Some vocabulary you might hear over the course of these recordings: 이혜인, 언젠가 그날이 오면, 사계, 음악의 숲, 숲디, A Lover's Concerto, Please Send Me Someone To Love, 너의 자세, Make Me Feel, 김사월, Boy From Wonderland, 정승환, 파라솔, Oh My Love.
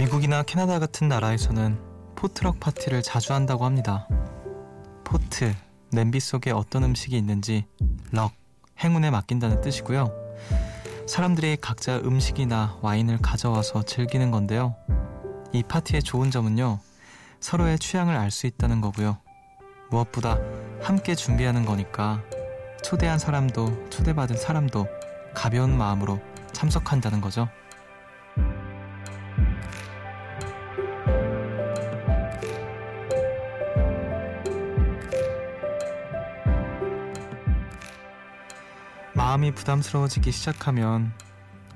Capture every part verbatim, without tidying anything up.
미국이나 캐나다 같은 나라에서는 포트럭 파티를 자주 한다고 합니다. 포트, 냄비 속에 어떤 음식이 있는지 럭, 행운에 맡긴다는 뜻이고요. 사람들이 각자 음식이나 와인을 가져와서 즐기는 건데요. 이 파티의 좋은 점은요, 서로의 취향을 알 수 있다는 거고요. 무엇보다 함께 준비하는 거니까 초대한 사람도 초대받은 사람도 가벼운 마음으로 참석한다는 거죠. 마음이 부담스러워지기 시작하면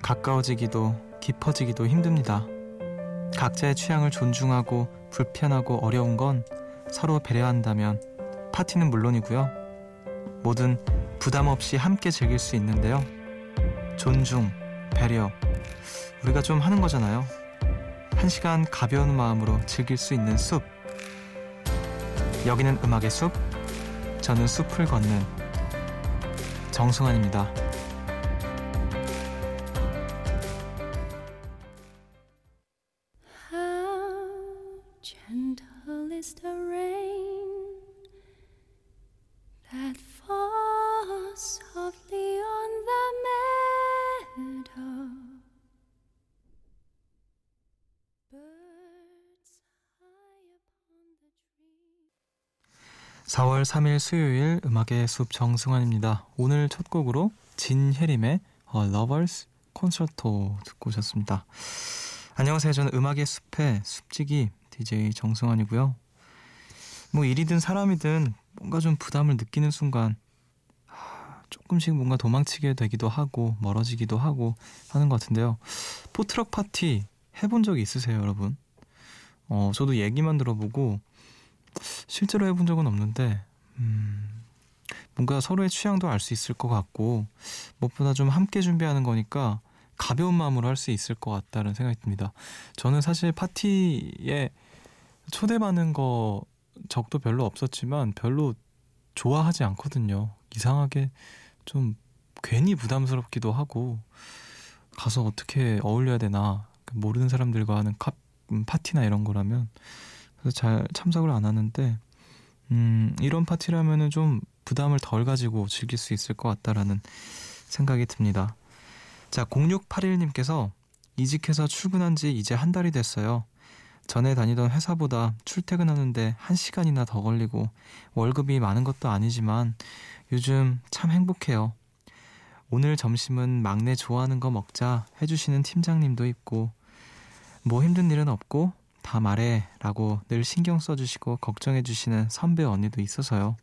가까워지기도 깊어지기도 힘듭니다. 각자의 취향을 존중하고 불편하고 어려운 건 서로 배려한다면 파티는 물론이고요. 뭐든 부담 없이 함께 즐길 수 있는데요. 존중, 배려, 우리가 좀 하는 거잖아요. 한 시간 가벼운 마음으로 즐길 수 있는 숲. 여기는 음악의 숲, 저는 숲을 걷는 정승환입니다. How gentle is the rain that falls softly on the meadow. Birds high upon the tree. 사월 삼일 수요일 음악의 숲 정승환입니다. 오늘 첫 곡으로 진혜림의 A Lover's Concerto 듣고 오셨습니다. 안녕하세요. 저는 음악의 숲의 숲지기 디제이 정승환이고요. 뭐 일이든 사람이든 뭔가 좀 부담을 느끼는 순간 조금씩 뭔가 도망치게 되기도 하고 멀어지기도 하고 하는 것 같은데요. 포트럭 파티 해본 적이 있으세요, 여러분? 어, 저도 얘기만 들어보고 실제로 해본 적은 없는데 음, 뭔가 서로의 취향도 알 수 있을 것 같고 무엇보다 좀 함께 준비하는 거니까 가벼운 마음으로 할 수 있을 것 같다는 생각이 듭니다. 저는 사실 파티에 초대받는 거 적도 별로 없었지만 별로 좋아하지 않거든요. 이상하게 좀 괜히 부담스럽기도 하고 가서 어떻게 어울려야 되나, 모르는 사람들과 하는 카, 파티나 이런 거라면 잘 참석을 안 하는데 음, 이런 파티라면은 좀 부담을 덜 가지고 즐길 수 있을 것 같다라는 생각이 듭니다. 자, 공육팔일님께서 이직해서 출근한 지 이제 한 달이 됐어요. 전에 다니던 회사보다 출퇴근하는데 한 시간이나 더 걸리고 월급이 많은 것도 아니지만 요즘 참 행복해요. 오늘 점심은 막내 좋아하는 거 먹자 해주시는 팀장님도 있고 뭐 힘든 일은 없고 다 말해 라고 늘 신경 써주시고 걱정해주시는 선배 언니도 있어서요.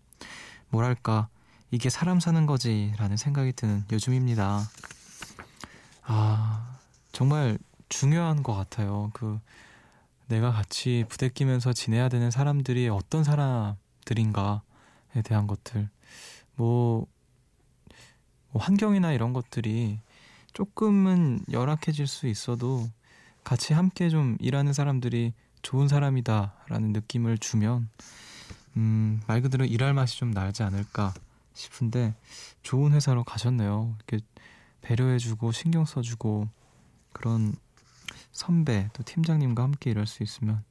뭐랄까, 이게 사람 사는 거지 라는 생각이 드는 요즘입니다. 아, 정말 중요한 것 같아요. 그 내가 같이 부대끼면서 지내야 되는 사람들이 어떤 사람들인가에 대한 것들, 뭐, 뭐 환경이나 이런 것들이 조금은 열악해질 수 있어도 같이 함께 좀 일하는 사람들이 좋은 사람이다 라는 느낌을 주면 음, 말 그대로 일할 맛이 좀 나지 않을까 싶은데 좋은 회사로 가셨네요. 이렇게 배려해주고 신경 써주고 그런 선배 또 팀장님과 함께 일할 수 있으면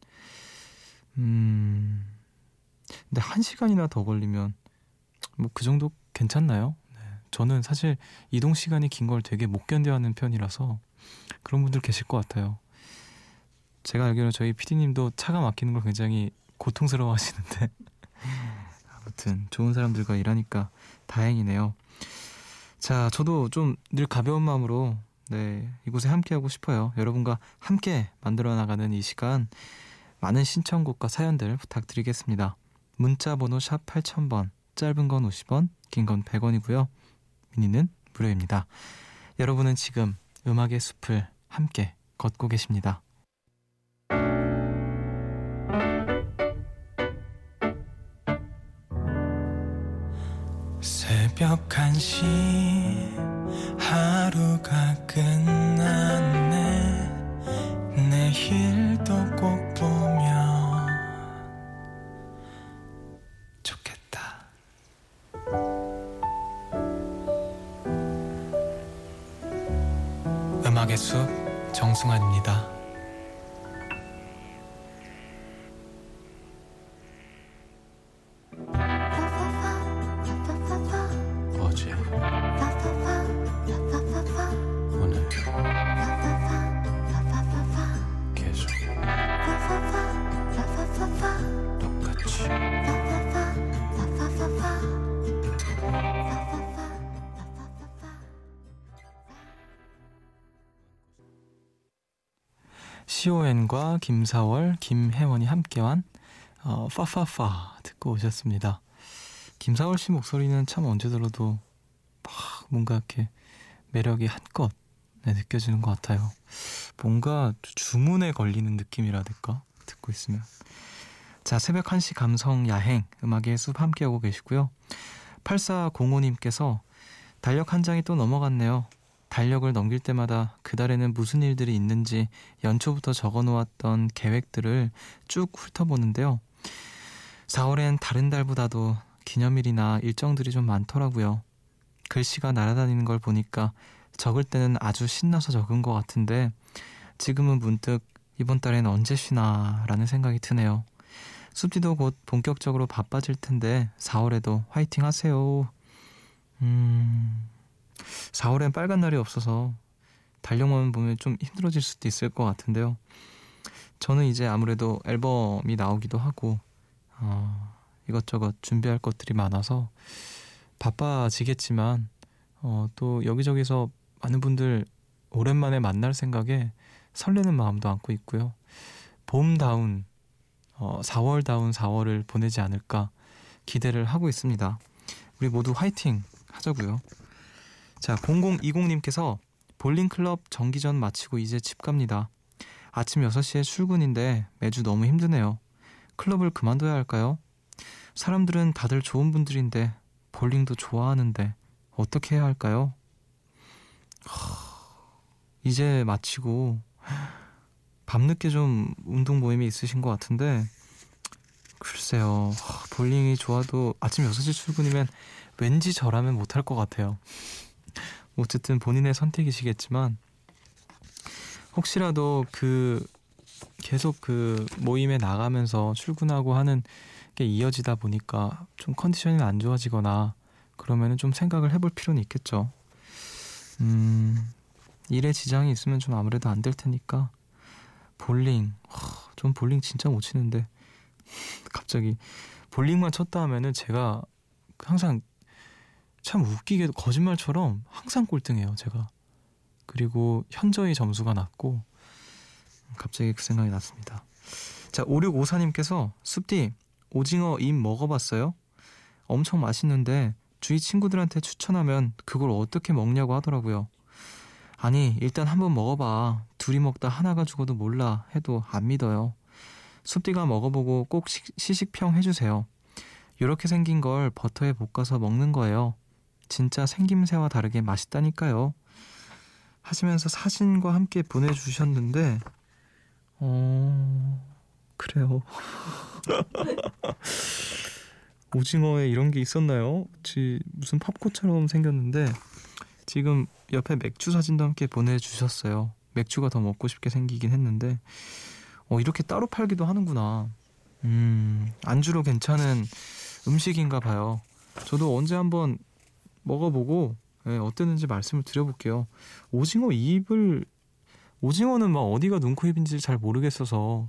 음, 근데 한 시간이나 더 걸리면 뭐 그 정도 괜찮나요? 네. 저는 사실 이동 시간이 긴 걸 되게 못 견뎌하는 편이라서 그런 분들 계실 것 같아요. 제가 알기로는 저희 피디님도 차가 막히는 걸 굉장히 고통스러워 하시는데 아무튼 좋은 사람들과 일하니까 다행이네요. 자, 저도 좀 늘 가벼운 마음으로 네, 이곳에 함께하고 싶어요. 여러분과 함께 만들어 나가는 이 시간, 많은 신청곡과 사연들 부탁드리겠습니다. 문자번호 샵 팔천 번, 짧은 건 오십 원, 긴 건 백 원이고요. 미니는 무료입니다. 여러분은 지금 음악의 숲을 함께 걷고 계십니다. 새벽 한 시 하루가 끝났네. 내일도 꼭 보면 좋겠다. 음악의 숲 정승환입니다. 씨오엔과 김사월, 김혜원이 함께한 어, 파파파 듣고 오셨습니다. 김사월 씨 목소리는 참 언제 들어도 막 뭔가 이렇게 매력이 한껏 네, 느껴지는 것 같아요. 뭔가 주문에 걸리는 느낌이라 될까? 듣고 있으면. 자, 새벽 한 시 감성 야행 음악의 숲 함께하고 계시고요. 팔사공오님께서 달력 한 장이 또 넘어갔네요. 달력을 넘길 때마다 그달에는 무슨 일들이 있는지 연초부터 적어놓았던 계획들을 쭉 훑어보는데요. 사월엔 다른 달보다도 기념일이나 일정들이 좀 많더라고요. 글씨가 날아다니는 걸 보니까 적을 때는 아주 신나서 적은 것 같은데 지금은 문득 이번 달엔 언제 쉬나 라는 생각이 드네요. 숲지도 곧 본격적으로 바빠질 텐데 사월에도 화이팅 하세요. 음... 사월엔 빨간 날이 없어서 달력만 보면 좀 힘들어질 수도 있을 것 같은데요. 저는 이제 아무래도 앨범이 나오기도 하고 어, 이것저것 준비할 것들이 많아서 바빠지겠지만 어, 또 여기저기서 많은 분들 오랜만에 만날 생각에 설레는 마음도 안고 있고요. 봄다운, 어, 사월다운 사월을 보내지 않을까 기대를 하고 있습니다. 우리 모두 화이팅 하자고요. 자, 공공이공님께서 볼링클럽 정기전 마치고 이제 집 갑니다. 아침 여섯 시에 출근인데 매주 너무 힘드네요. 클럽을 그만둬야 할까요? 사람들은 다들 좋은 분들인데 볼링도 좋아하는데 어떻게 해야 할까요? 이제 마치고 밤늦게 좀 운동 모임이 있으신 것 같은데 글쎄요. 볼링이 좋아도 아침 여섯 시 출근이면 왠지 저라면 못할 것 같아요. 어쨌든 본인의 선택이시겠지만 혹시라도 그 계속 그 모임에 나가면서 출근하고 하는 게 이어지다 보니까 좀 컨디션이 안 좋아지거나 그러면은 좀 생각을 해볼 필요는 있겠죠. 음, 일에 지장이 있으면 좀 아무래도 안 될 테니까 볼링, 좀 볼링 진짜 못 치는데 갑자기 볼링만 쳤다 하면은 제가 항상 참 웃기게도 거짓말처럼 항상 꼴등해요 제가. 그리고 현저히 점수가 낮고 갑자기 그 생각이 났습니다. 자, 오육오사님께서 숲디 오징어 입 먹어봤어요? 엄청 맛있는데 주위 친구들한테 추천하면 그걸 어떻게 먹냐고 하더라고요. 아니 일단 한번 먹어봐. 둘이 먹다 하나가 죽어도 몰라 해도 안 믿어요. 숲디가 먹어보고 꼭 시, 시식평 해주세요. 이렇게 생긴 걸 버터에 볶아서 먹는 거예요. 진짜 생김새와 다르게 맛있다니까요. 하시면서 사진과 함께 보내주셨는데 어... 그래요. 오징어에 이런 게 있었나요? 지, 무슨 팝콘처럼 생겼는데 지금 옆에 맥주 사진도 함께 보내주셨어요. 맥주가 더 먹고 싶게 생기긴 했는데 어, 이렇게 따로 팔기도 하는구나. 음, 안주로 괜찮은 음식인가 봐요. 저도 언제 한번 먹어보고 네, 어땠는지 말씀을 드려볼게요. 오징어 입을 오징어는 막 어디가 눈, 코, 입인지 잘 모르겠어서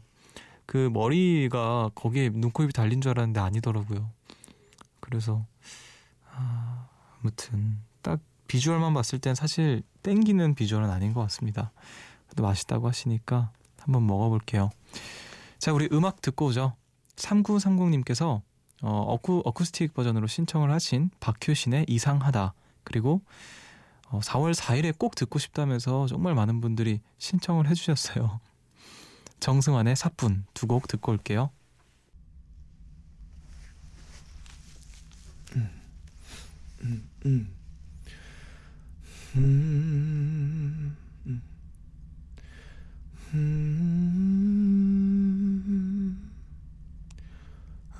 그 머리가 거기에 눈, 코, 입이 달린 줄 알았는데 아니더라고요. 그래서 아, 아무튼 딱 비주얼만 봤을 땐 사실 땡기는 비주얼은 아닌 것 같습니다. 그래도 맛있다고 하시니까 한번 먹어볼게요. 자, 우리 음악 듣고 오죠. 삼구삼공님께서 어, 어쿠, 어쿠스틱 버전으로 신청을 하신 박효신의 이상하다. 그리고 어, 사월 사일에 꼭 듣고 싶다면서 정말 많은 분들이 신청을 해주셨어요. 정승환의 사뿐 두 곡 듣고 올게요. 음, 음, 음. 음, 음. 음.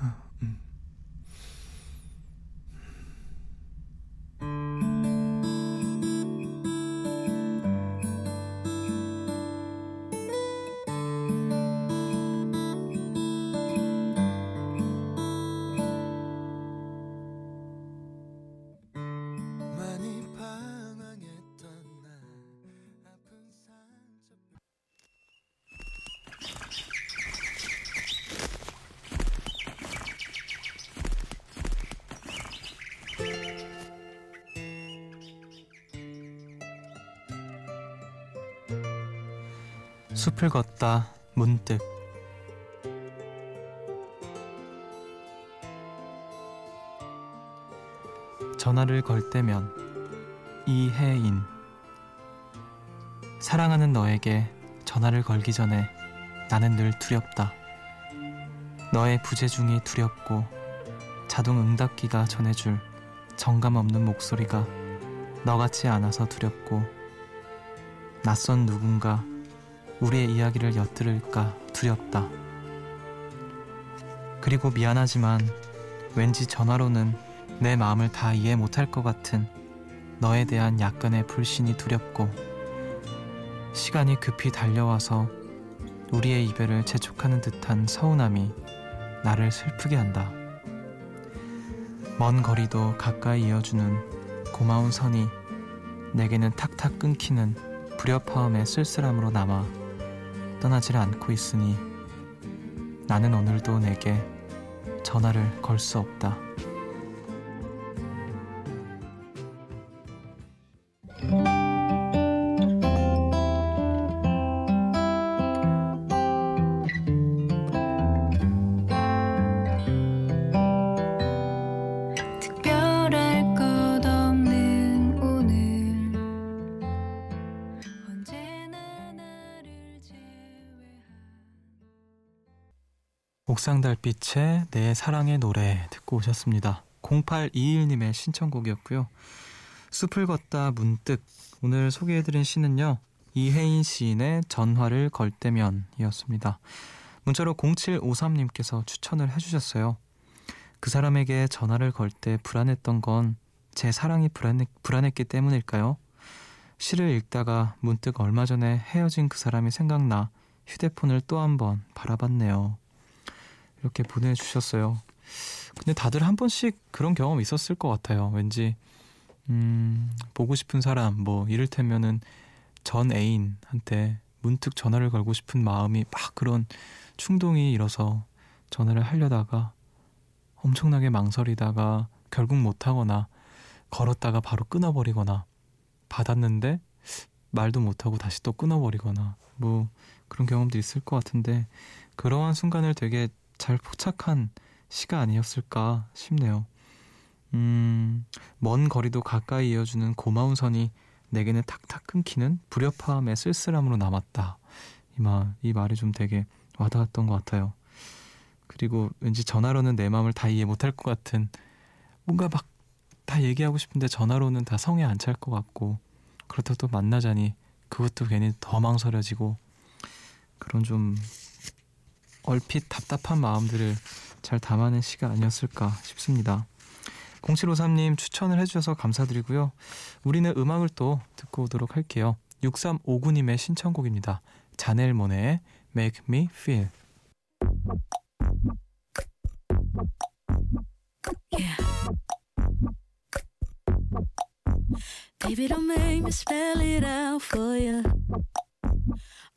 아, 음. 숲을 걷다 문득 전화를 걸 때면 이혜인 사랑하는 너에게 전화를 걸기 전에 나는 늘 두렵다. 너의 부재중이 두렵고 자동 응답기가 전해줄 정감 없는 목소리가 너같지 않아서 두렵고 낯선 누군가 우리의 이야기를 엿들을까 두렵다. 그리고 미안하지만 왠지 전화로는 내 마음을 다 이해 못할 것 같은 너에 대한 약간의 불신이 두렵고 시간이 급히 달려와서 우리의 이별을 재촉하는 듯한 서운함이 나를 슬프게 한다. 먼 거리도 가까이 이어주는 고마운 선이 내게는 탁탁 끊기는 불협화음의 쓸쓸함으로 남아 떠나질 않고 있으니 나는 오늘도 내게 전화를 걸 수 없다. 옥상달빛의 내 사랑의 노래 듣고 오셨습니다. 공팔이일님의 신청곡이었고요. 숲을 걷다 문득 오늘 소개해드린 시는요. 이혜인 시인의 전화를 걸 때면 이었습니다. 문자로 공칠오삼님께서 추천을 해주셨어요. 그 사람에게 전화를 걸 때 불안했던 건 제 사랑이 불안했, 불안했기 때문일까요? 시를 읽다가 문득 얼마 전에 헤어진 그 사람이 생각나 휴대폰을 또 한 번 바라봤네요. 이렇게 보내주셨어요. 근데 다들 한 번씩 그런 경험 있었을 것 같아요. 왠지 음, 보고 싶은 사람, 뭐 이를테면은 전 애인한테 문득 전화를 걸고 싶은 마음이 막 그런 충동이 일어서 전화를 하려다가 엄청나게 망설이다가 결국 못하거나 걸었다가 바로 끊어버리거나 받았는데 말도 못하고 다시 또 끊어버리거나 뭐 그런 경험도 있을 것 같은데 그러한 순간을 되게 잘 포착한 시가 아니었을까 싶네요. 음, 먼 거리도 가까이 이어주는 고마운 선이 내게는 탁탁 끊기는 불협화음의 쓸쓸함으로 남았다. 이, 말, 이 말이 좀 되게 와닿았던 것 같아요. 그리고 왠지 전화로는 내 마음을 다 이해 못할 것 같은 뭔가 막 다 얘기하고 싶은데 전화로는 다 성에 안 찰 것 같고 그렇다고 또 만나자니 그것도 괜히 더 망설여지고 그런 좀 얼핏 답답한 마음들을 잘 담아낸 시가 아니었을까 싶습니다. 공칠오삼님 추천을 해주셔서 감사드리고요. 우리는 음악을 또 듣고 오도록 할게요. 육삼오구님의 신청곡입니다. 자넬 모네의 Make Me Feel. Yeah. Baby don't make me spell it out for you.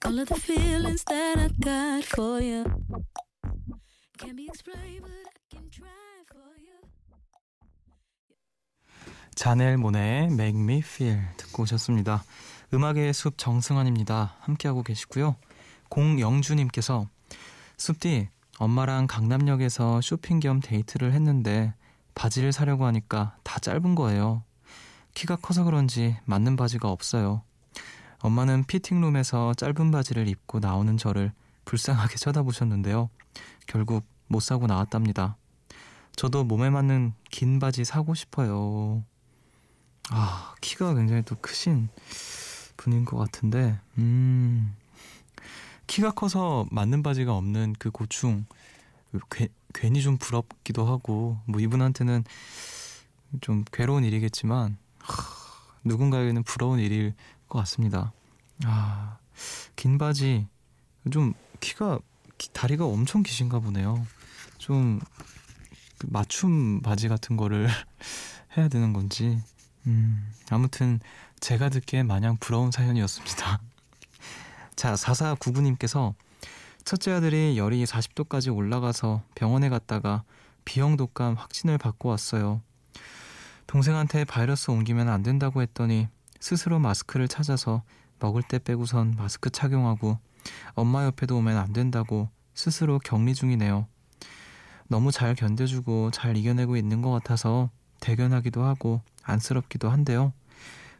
All of the feelings that I got for you can't be explained, but I can try for you. 자넬 모네의 Make Me Feel 듣고 오셨습니다. 음악의 숲 정승환입니다. 함께하고 계시고요. 공영주님께서 숲디 엄마랑 강남역에서 쇼핑 겸 데이트를 했는데 바지를 사려고 하니까 다 짧은 거예요. 키가 커서 그런지 맞는 바지가 없어요. 엄마는 피팅룸에서 짧은 바지를 입고 나오는 저를 불쌍하게 쳐다보셨는데요. 결국 못 사고 나왔답니다. 저도 몸에 맞는 긴 바지 사고 싶어요. 아, 키가 굉장히 또 크신 분인 것 같은데 음, 키가 커서 맞는 바지가 없는 그 고충 괴, 괜히 좀 부럽기도 하고 뭐 이분한테는 좀 괴로운 일이겠지만 하, 누군가에게는 부러운 일일 것 같습니다. 아, 긴 바지 좀 키가 키, 다리가 엄청 기신가 보네요. 좀 그 맞춤 바지 같은 거를 해야 되는 건지 음, 아무튼 제가 듣기에 마냥 부러운 사연이었습니다. 자, 사사구구님께서 첫째 아들이 열이 사십 도까지 올라가서 병원에 갔다가 B형 독감 확진을 받고 왔어요. 동생한테 바이러스 옮기면 안 된다고 했더니 스스로 마스크를 찾아서 먹을 때 빼고선 마스크 착용하고 엄마 옆에도 오면 안 된다고 스스로 격리 중이네요. 너무 잘 견뎌주고 잘 이겨내고 있는 것 같아서 대견하기도 하고 안쓰럽기도 한데요.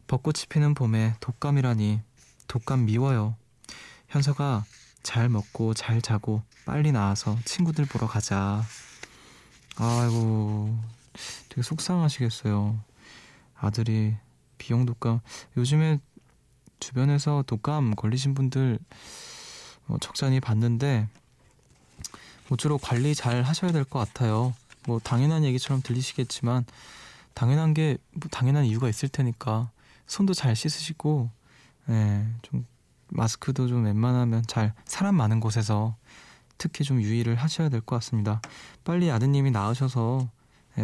벚꽃이 피는 봄에 독감이라니, 독감 미워요. 현서가 잘 먹고 잘 자고 빨리 나와서 친구들 보러 가자. 아이고, 되게 속상하시겠어요. 아들이 비형 독감. 요즘에 주변에서 독감 걸리신 분들 적잖이 봤는데 모쪼록 관리 잘 하셔야 될 것 같아요. 뭐 당연한 얘기처럼 들리시겠지만 당연한 게 뭐 당연한 이유가 있을 테니까 손도 잘 씻으시고, 예, 좀 마스크도 좀 웬만하면 잘, 사람 많은 곳에서 특히 좀 유의를 하셔야 될 것 같습니다. 빨리 아드님이 나으셔서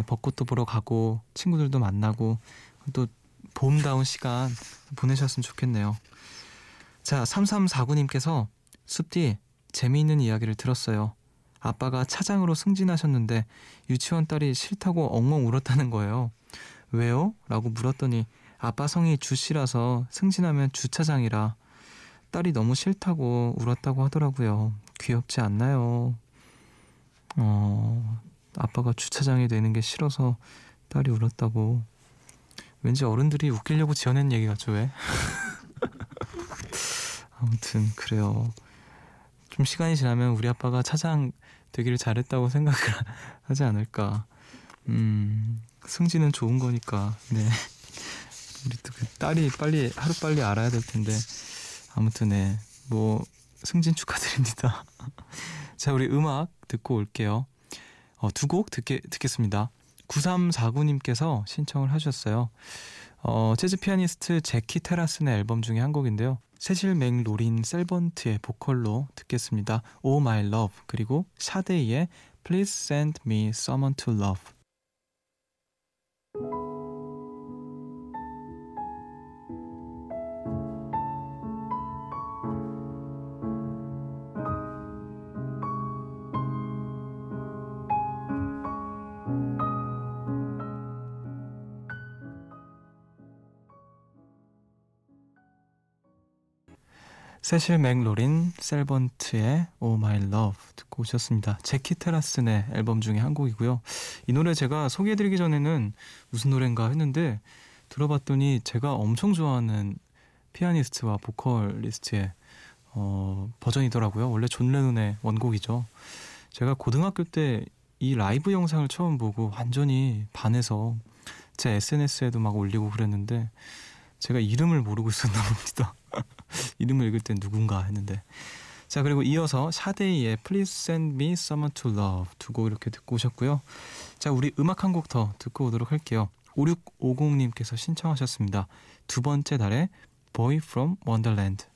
벚꽃도 보러 가고 친구들도 만나고 또 봄다운 시간 보내셨으면 좋겠네요. 자, 삼삼사구 님께서 숲디 재미있는 이야기를 들었어요. 아빠가 차장으로 승진하셨는데 유치원 딸이 싫다고 엉엉 울었다는 거예요. 왜요? 라고 물었더니 아빠 성이 주씨라서 승진하면 주차장이라 딸이 너무 싫다고 울었다고 하더라고요. 귀엽지 않나요? 어, 아빠가 주차장이 되는 게 싫어서 딸이 울었다고. 왠지 어른들이 웃기려고 지어낸 얘기 같죠, 왜? 아무튼 그래요. 좀 시간이 지나면 우리 아빠가 차장 되기를 잘했다고 생각을 하지 않을까. 음, 승진은 좋은 거니까. 네. 우리 또 그 딸이 빨리 하루빨리 알아야 될 텐데. 아무튼 네, 뭐 승진 축하드립니다. 자, 우리 음악 듣고 올게요. 어, 두 곡 듣게, 듣겠습니다. 구삼사구 님께서 신청을 하셨어요. 어, 재즈 피아니스트 제키 테라슨의 앨범 중에 한 곡인데요. 세실 맥 로린 셀번트의 보컬로 듣겠습니다. Oh My Love, 그리고 샤데이의 Please Send Me Someone To Love. 세실 맥로린 셀번트의 Oh My Love 듣고 오셨습니다. 제키 테라슨의 앨범 중에 한 곡이고요. 이 노래 제가 소개해드리기 전에는 무슨 노래인가 했는데 들어봤더니 제가 엄청 좋아하는 피아니스트와 보컬리스트의 어, 버전이더라고요. 원래 존 레논의 원곡이죠. 제가 고등학교 때 이 라이브 영상을 처음 보고 완전히 반해서 제 에스엔에스에도 막 올리고 그랬는데 제가 이름을 모르고 있었나 봅니다. 이름을 읽을 땐 누군가 했는데. 자, 그리고 이어서 샤데이의 Please Send Me Someone To Love 두 곡 이렇게 듣고 오셨고요. 자, 우리 음악 한 곡 더 듣고 오도록 할게요. 오육오공 님께서 신청하셨습니다. 두 번째 달에 Boy From Wonderland.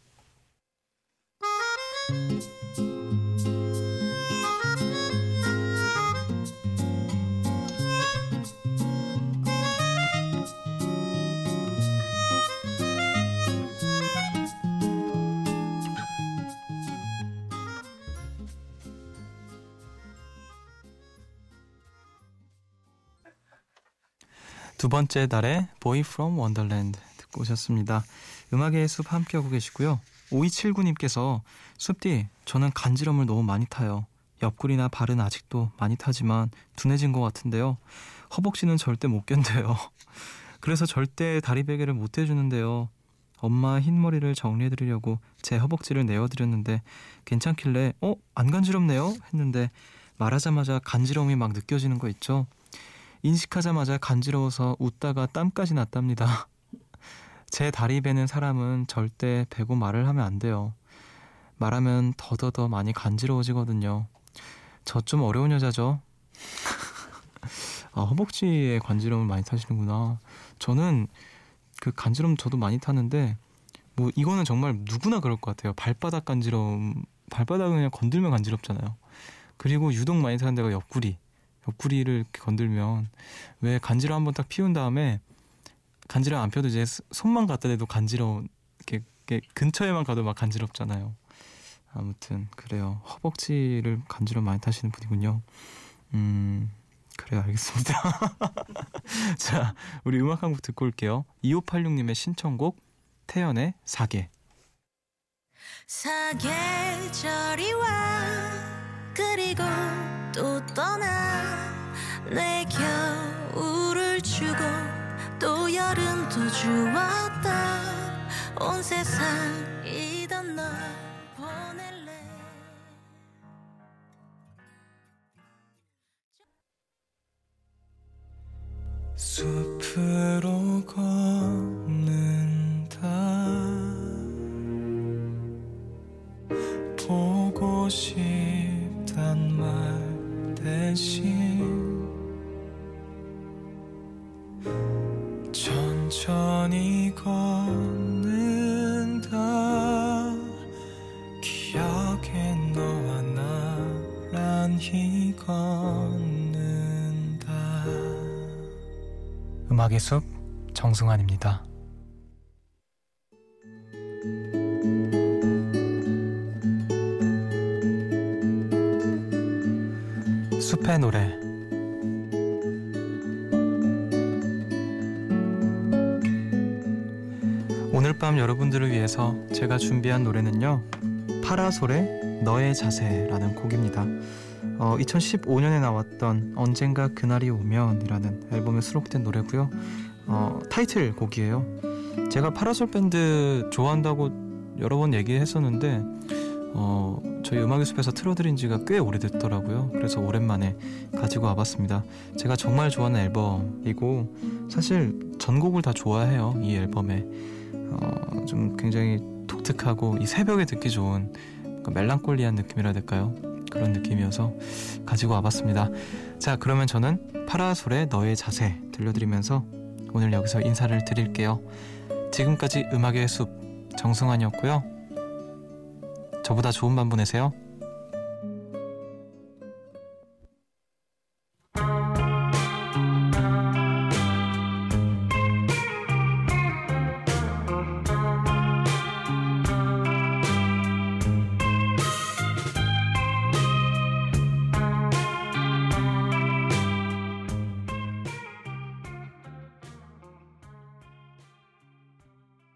두 번째 달에 Boy From Wonderland 듣고 오셨습니다. 음악의 숲 함께하고 계시고요. 오이칠구 님께서 숲디, 저는 간지럼을 너무 많이 타요. 옆구리나 발은 아직도 많이 타지만 둔해진 것 같은데요. 허벅지는 절대 못 견뎌요. 그래서 절대 다리 베개를 못 해주는데요. 엄마 흰머리를 정리해드리려고 제 허벅지를 내어드렸는데 괜찮길래 어? 안 간지럽네요? 했는데 말하자마자 간지럼이 막 느껴지는 거 있죠? 인식하자마자 간지러워서 웃다가 땀까지 났답니다. 제 다리 베는 사람은 절대 베고 말을 하면 안 돼요. 말하면 더더더 많이 간지러워지거든요. 저 좀 어려운 여자죠? 아, 허벅지에 간지러움을 많이 타시는구나. 저는 그 간지러움 저도 많이 타는데 뭐 이거는 정말 누구나 그럴 것 같아요. 발바닥 간지러움, 발바닥은 그냥 건들면 간지럽잖아요. 그리고 유독 많이 타는 데가 옆구리. 옆구리를 이렇게 건들면 왜 간지러 한번 딱 피운 다음에 간지러 안 펴도 이제 손만 갖다 대도 간지러 이렇게, 이렇게 근처에만 가도 막 간지럽잖아요. 아무튼 그래요. 허벅지를 간지러 많이 타시는 분이군요. 음, 그래요, 알겠습니다. 자, 우리 음악 한 곡 듣고 올게요. 이오팔육 님의 신청곡 태연의 사계. 사계절이 와 그리고 또 떠나 내 겨울을 주고 또 여름도 주었다 온 세상이던 너 보낼래. 숲으로 걷는다 보고 싶단 말 대신 천천히 걷는다 기억에 너와 나란히 걷는다. 음악의 숲 정승환입니다. 숲의 노래. 오늘 밤 여러분들을 위해서 제가 준비한 노래는요, 파라솔의 너의 자세라는 곡입니다. 어, 이천십오 년에 나왔던 언젠가 그날이 오면 이라는 앨범에 수록된 노래고요. 어, 타이틀 곡이에요. 제가 파라솔 밴드 좋아한다고 여러 번 얘기했었는데 어, 저희 음악의 숲에서 틀어드린 지가 꽤 오래됐더라고요. 그래서 오랜만에 가지고 와봤습니다. 제가 정말 좋아하는 앨범이고 사실 전곡을 다 좋아해요. 이 앨범에 어, 좀 굉장히 독특하고 이 새벽에 듣기 좋은 그러니까 멜랑콜리한 느낌이라 될까요? 그런 느낌이어서 가지고 와봤습니다. 자, 그러면 저는 파라솔의 너의 자세 들려드리면서 오늘 여기서 인사를 드릴게요. 지금까지 음악의 숲 정승환이었고요. 저보다 좋은 밤 보내세요.